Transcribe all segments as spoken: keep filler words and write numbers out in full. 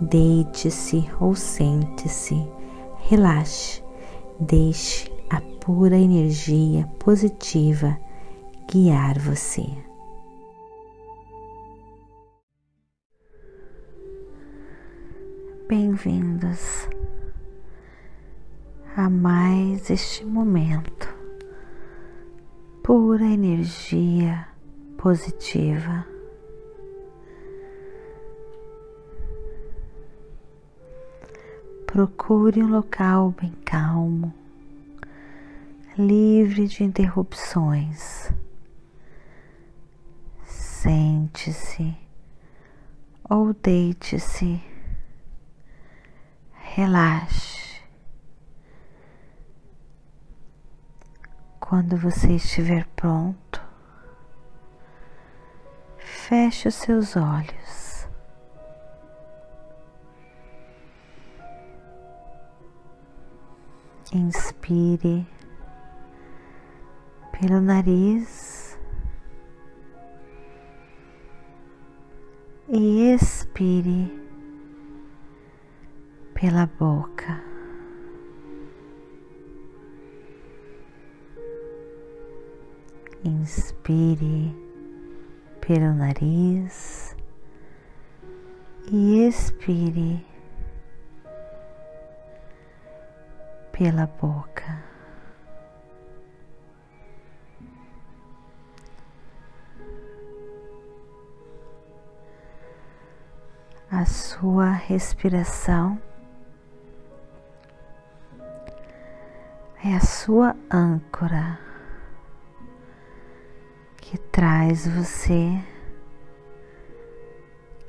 Deite-se ou sente-se, relaxe, deixe a pura energia positiva guiar você. Bem-vindos a mais este momento, pura energia positiva. Procure um local bem calmo, livre de interrupções. Sente-se ou deite-se, relaxe. Quando você estiver pronto, feche os seus olhos. Inspire pelo nariz e expire pela boca. Inspire pelo nariz e expire pela boca. A sua respiração é a sua âncora que traz você,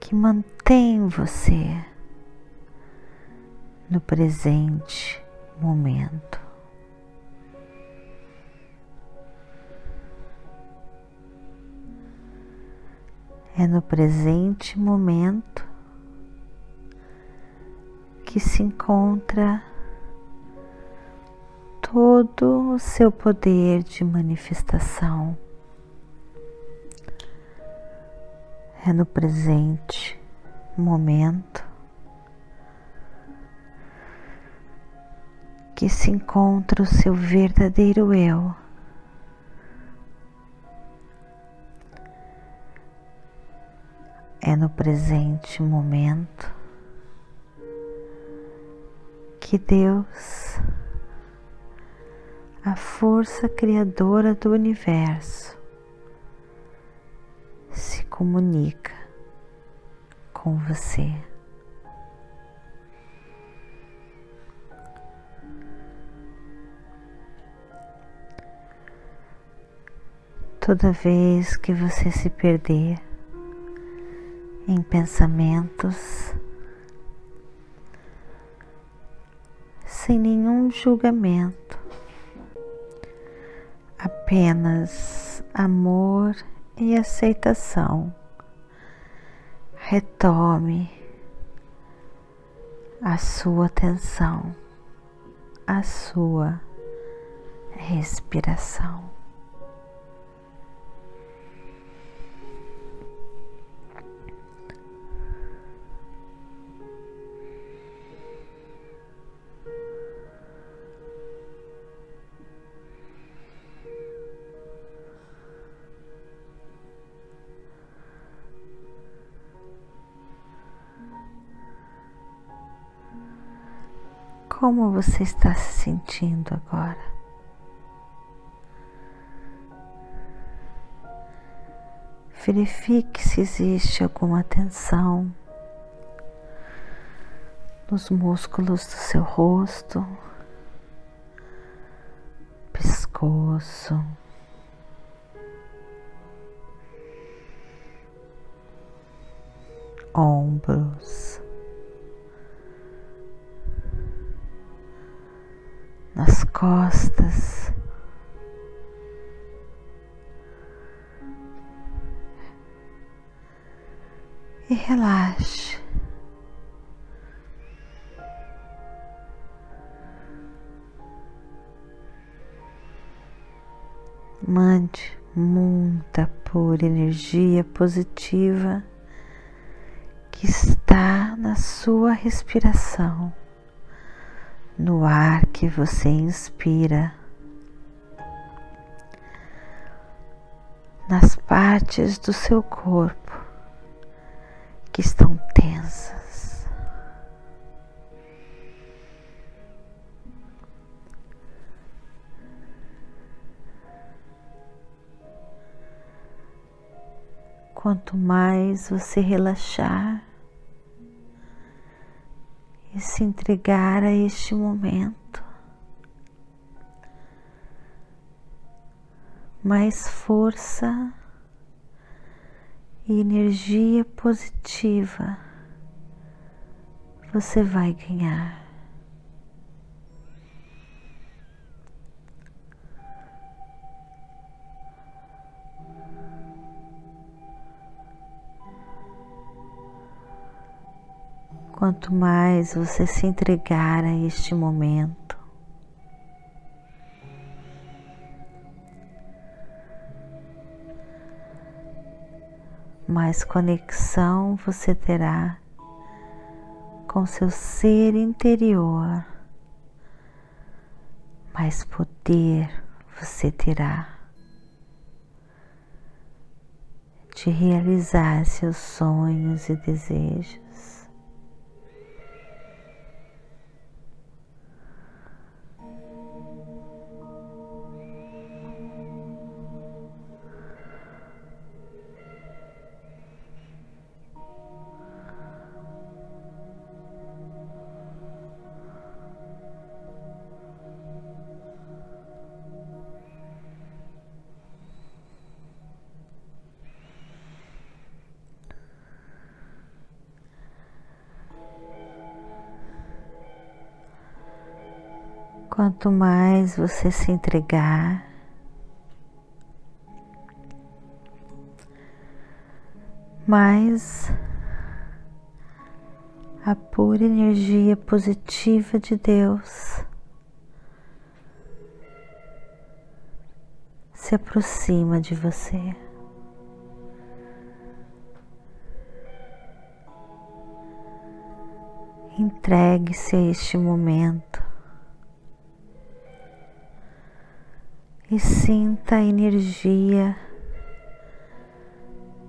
que mantém você no presente momento. É no presente momento que se encontra todo o seu poder de manifestação. É no presente momento que se encontra o seu verdadeiro eu. É no presente momento que Deus, a força criadora do universo, se comunica com você. Toda vez que você se perder em pensamentos, sem nenhum julgamento, apenas amor e aceitação, retome a sua atenção, a sua respiração. Como você está se sentindo agora? Verifique se existe alguma tensão nos músculos do seu rosto, pescoço, ombros, nas costas, e relaxe. Mande muita pura energia positiva que está na sua respiração, no ar que você inspira, nas partes do seu corpo que estão tensas. Quanto mais você relaxar e se entregar a este momento, mais força e energia positiva você vai ganhar. Quanto mais você se entregar a este momento, mais conexão você terá com seu ser interior, mais poder você terá de realizar seus sonhos e desejos. Quanto mais você se entregar, mais a pura energia positiva de Deus se aproxima de você. Entregue-se a este momento e sinta a energia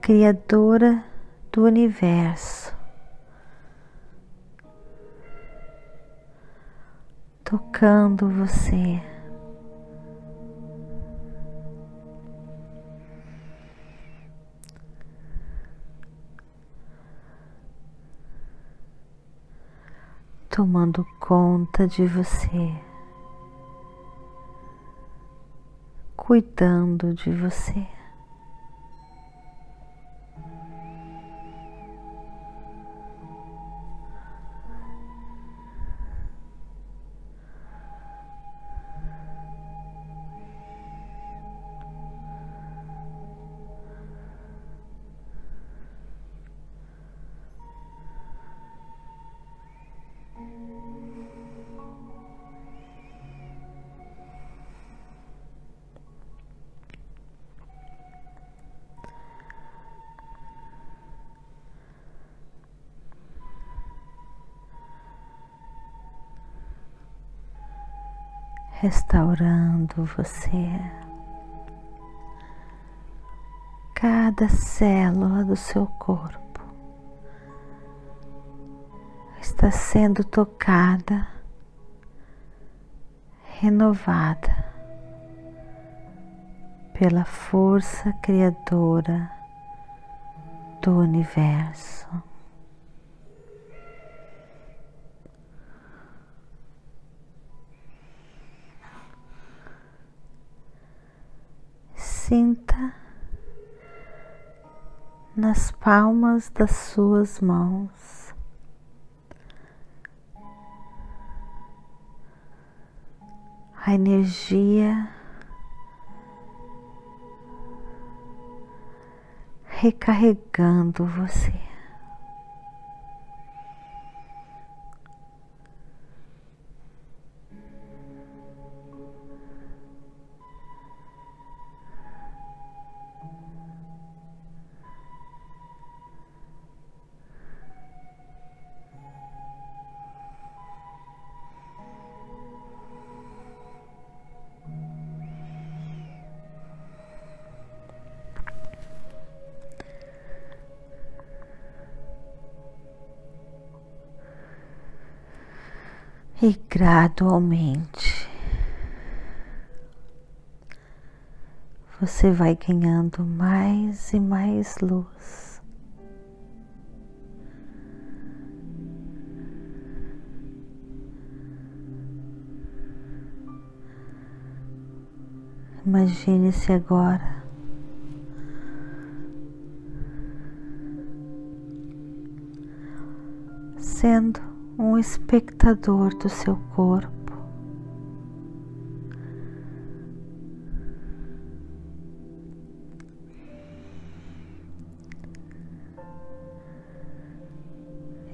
criadora do universo tocando você. Tomando conta de você, cuidando de você. Restaurando você, cada célula do seu corpo está sendo tocada, renovada pela força criadora do universo. Sinta nas palmas das suas mãos a energia recarregando você. E gradualmente você vai ganhando mais e mais luz, imagine-se agora sendo um espectador do seu corpo,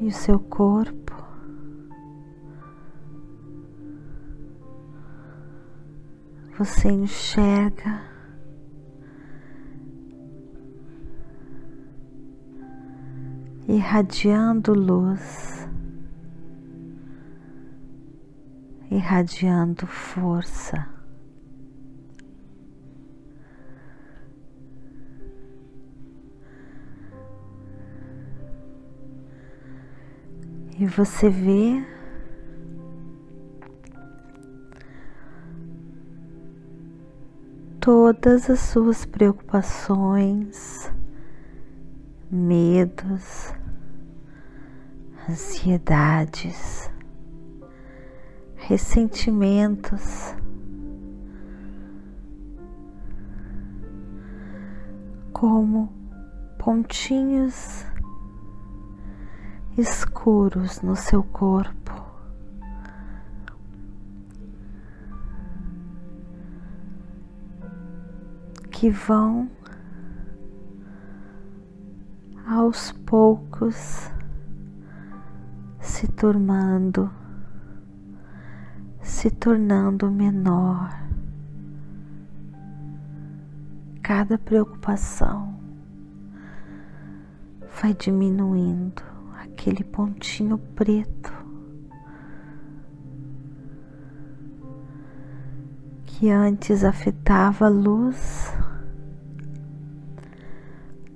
e o seu corpo você enxerga irradiando luz, irradiando força, e você vê todas as suas preocupações, medos, ansiedades, ressentimentos, como pontinhos escuros no seu corpo, que vão aos poucos se tornando se tornando menor, cada preocupação vai diminuindo aquele pontinho preto que antes afetava a luz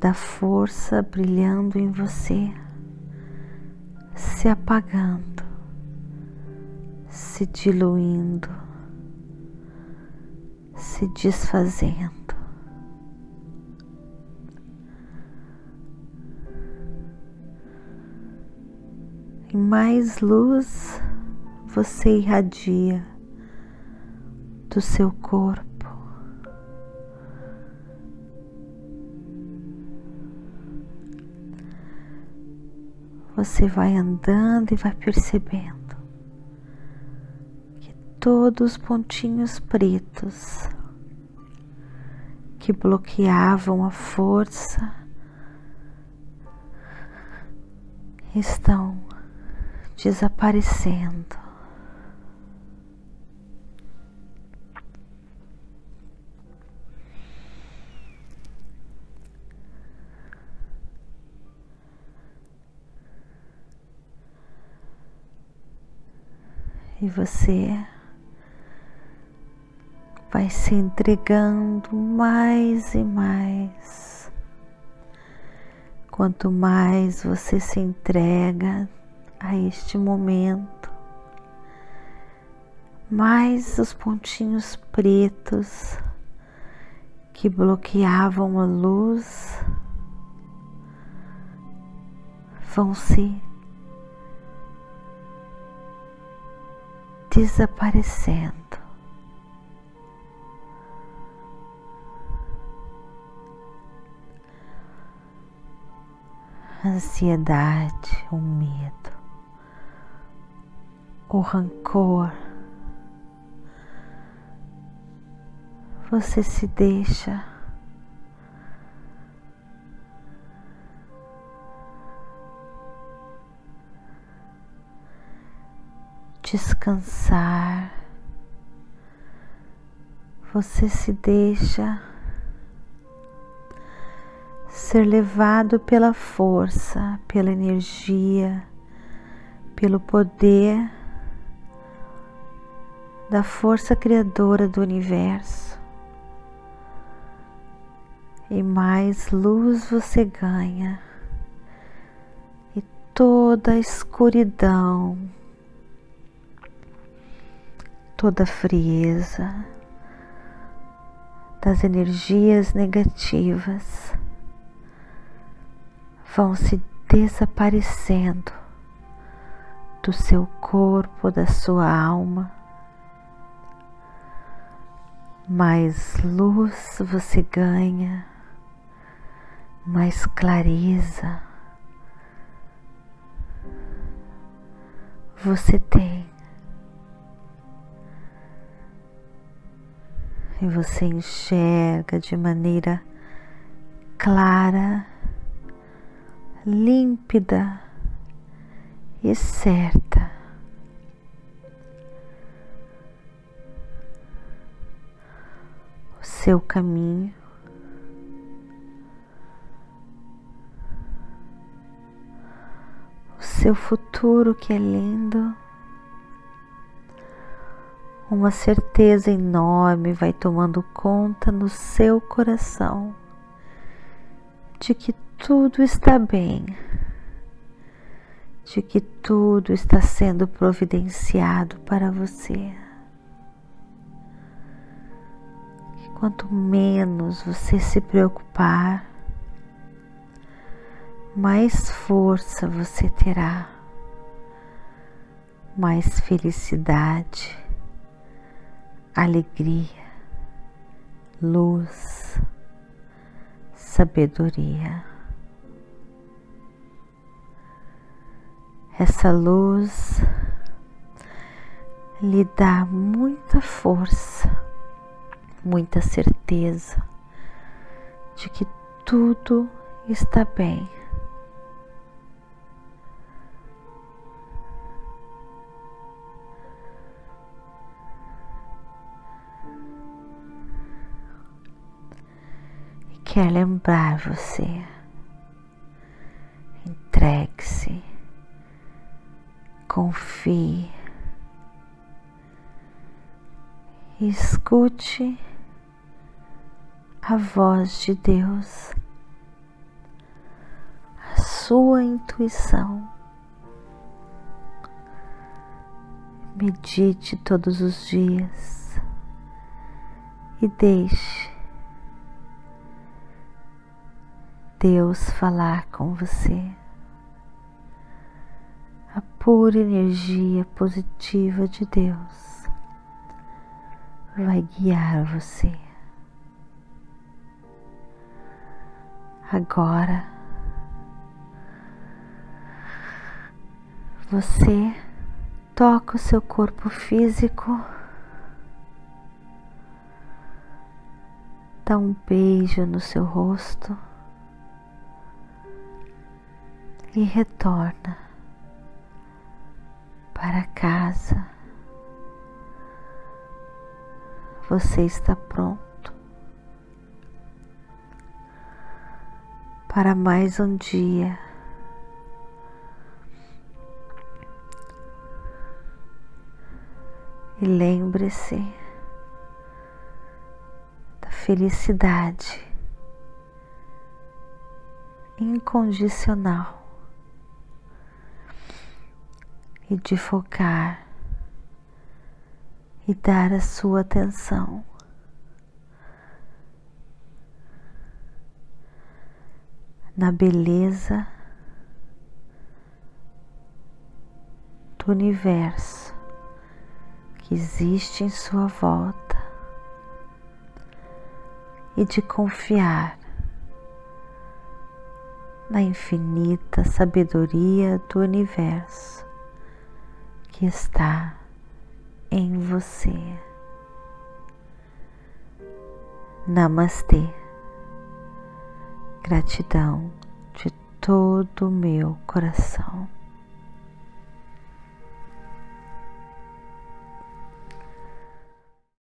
da força brilhando em você, se apagando, se diluindo, se desfazendo. E mais luz você irradia do seu corpo, você vai andando e vai percebendo todos os pontinhos pretos que bloqueavam a força estão desaparecendo. E você vai se entregando mais e mais. Quanto mais você se entrega a este momento, mais os pontinhos pretos que bloqueavam a luz vão se desaparecendo. Ansiedade, o medo, o rancor, você se deixa descansar, você se deixa ser levado pela força, pela energia, pelo poder da força criadora do universo. E mais luz você ganha, e toda a escuridão, toda a frieza das energias negativas vão se desaparecendo do seu corpo, da sua alma. Mais luz você ganha, mais clareza você tem, e você enxerga de maneira clara, límpida e certa o seu caminho, o seu futuro, que é lindo. Uma certeza enorme vai tomando conta no seu coração de que tudo está bem, de que tudo está sendo providenciado para você. E quanto menos você se preocupar, mais força você terá, mais felicidade, alegria, luz, sabedoria. Essa luz lhe dá muita força, muita certeza de que tudo está bem. E quer lembrar você, entregue-se. Confie, escute a voz de Deus, a sua intuição, medite todos os dias e deixe Deus falar com você. A pura energia positiva de Deus vai guiar você. Agora você toca o seu corpo físico, dá um beijo no seu rosto e retorna para casa. Você está pronto para mais um dia e lembre-se da felicidade incondicional e de focar e dar a sua atenção na beleza do universo que existe em sua volta e de confiar na infinita sabedoria do universo que está em você. Namastê. Gratidão de todo o meu coração.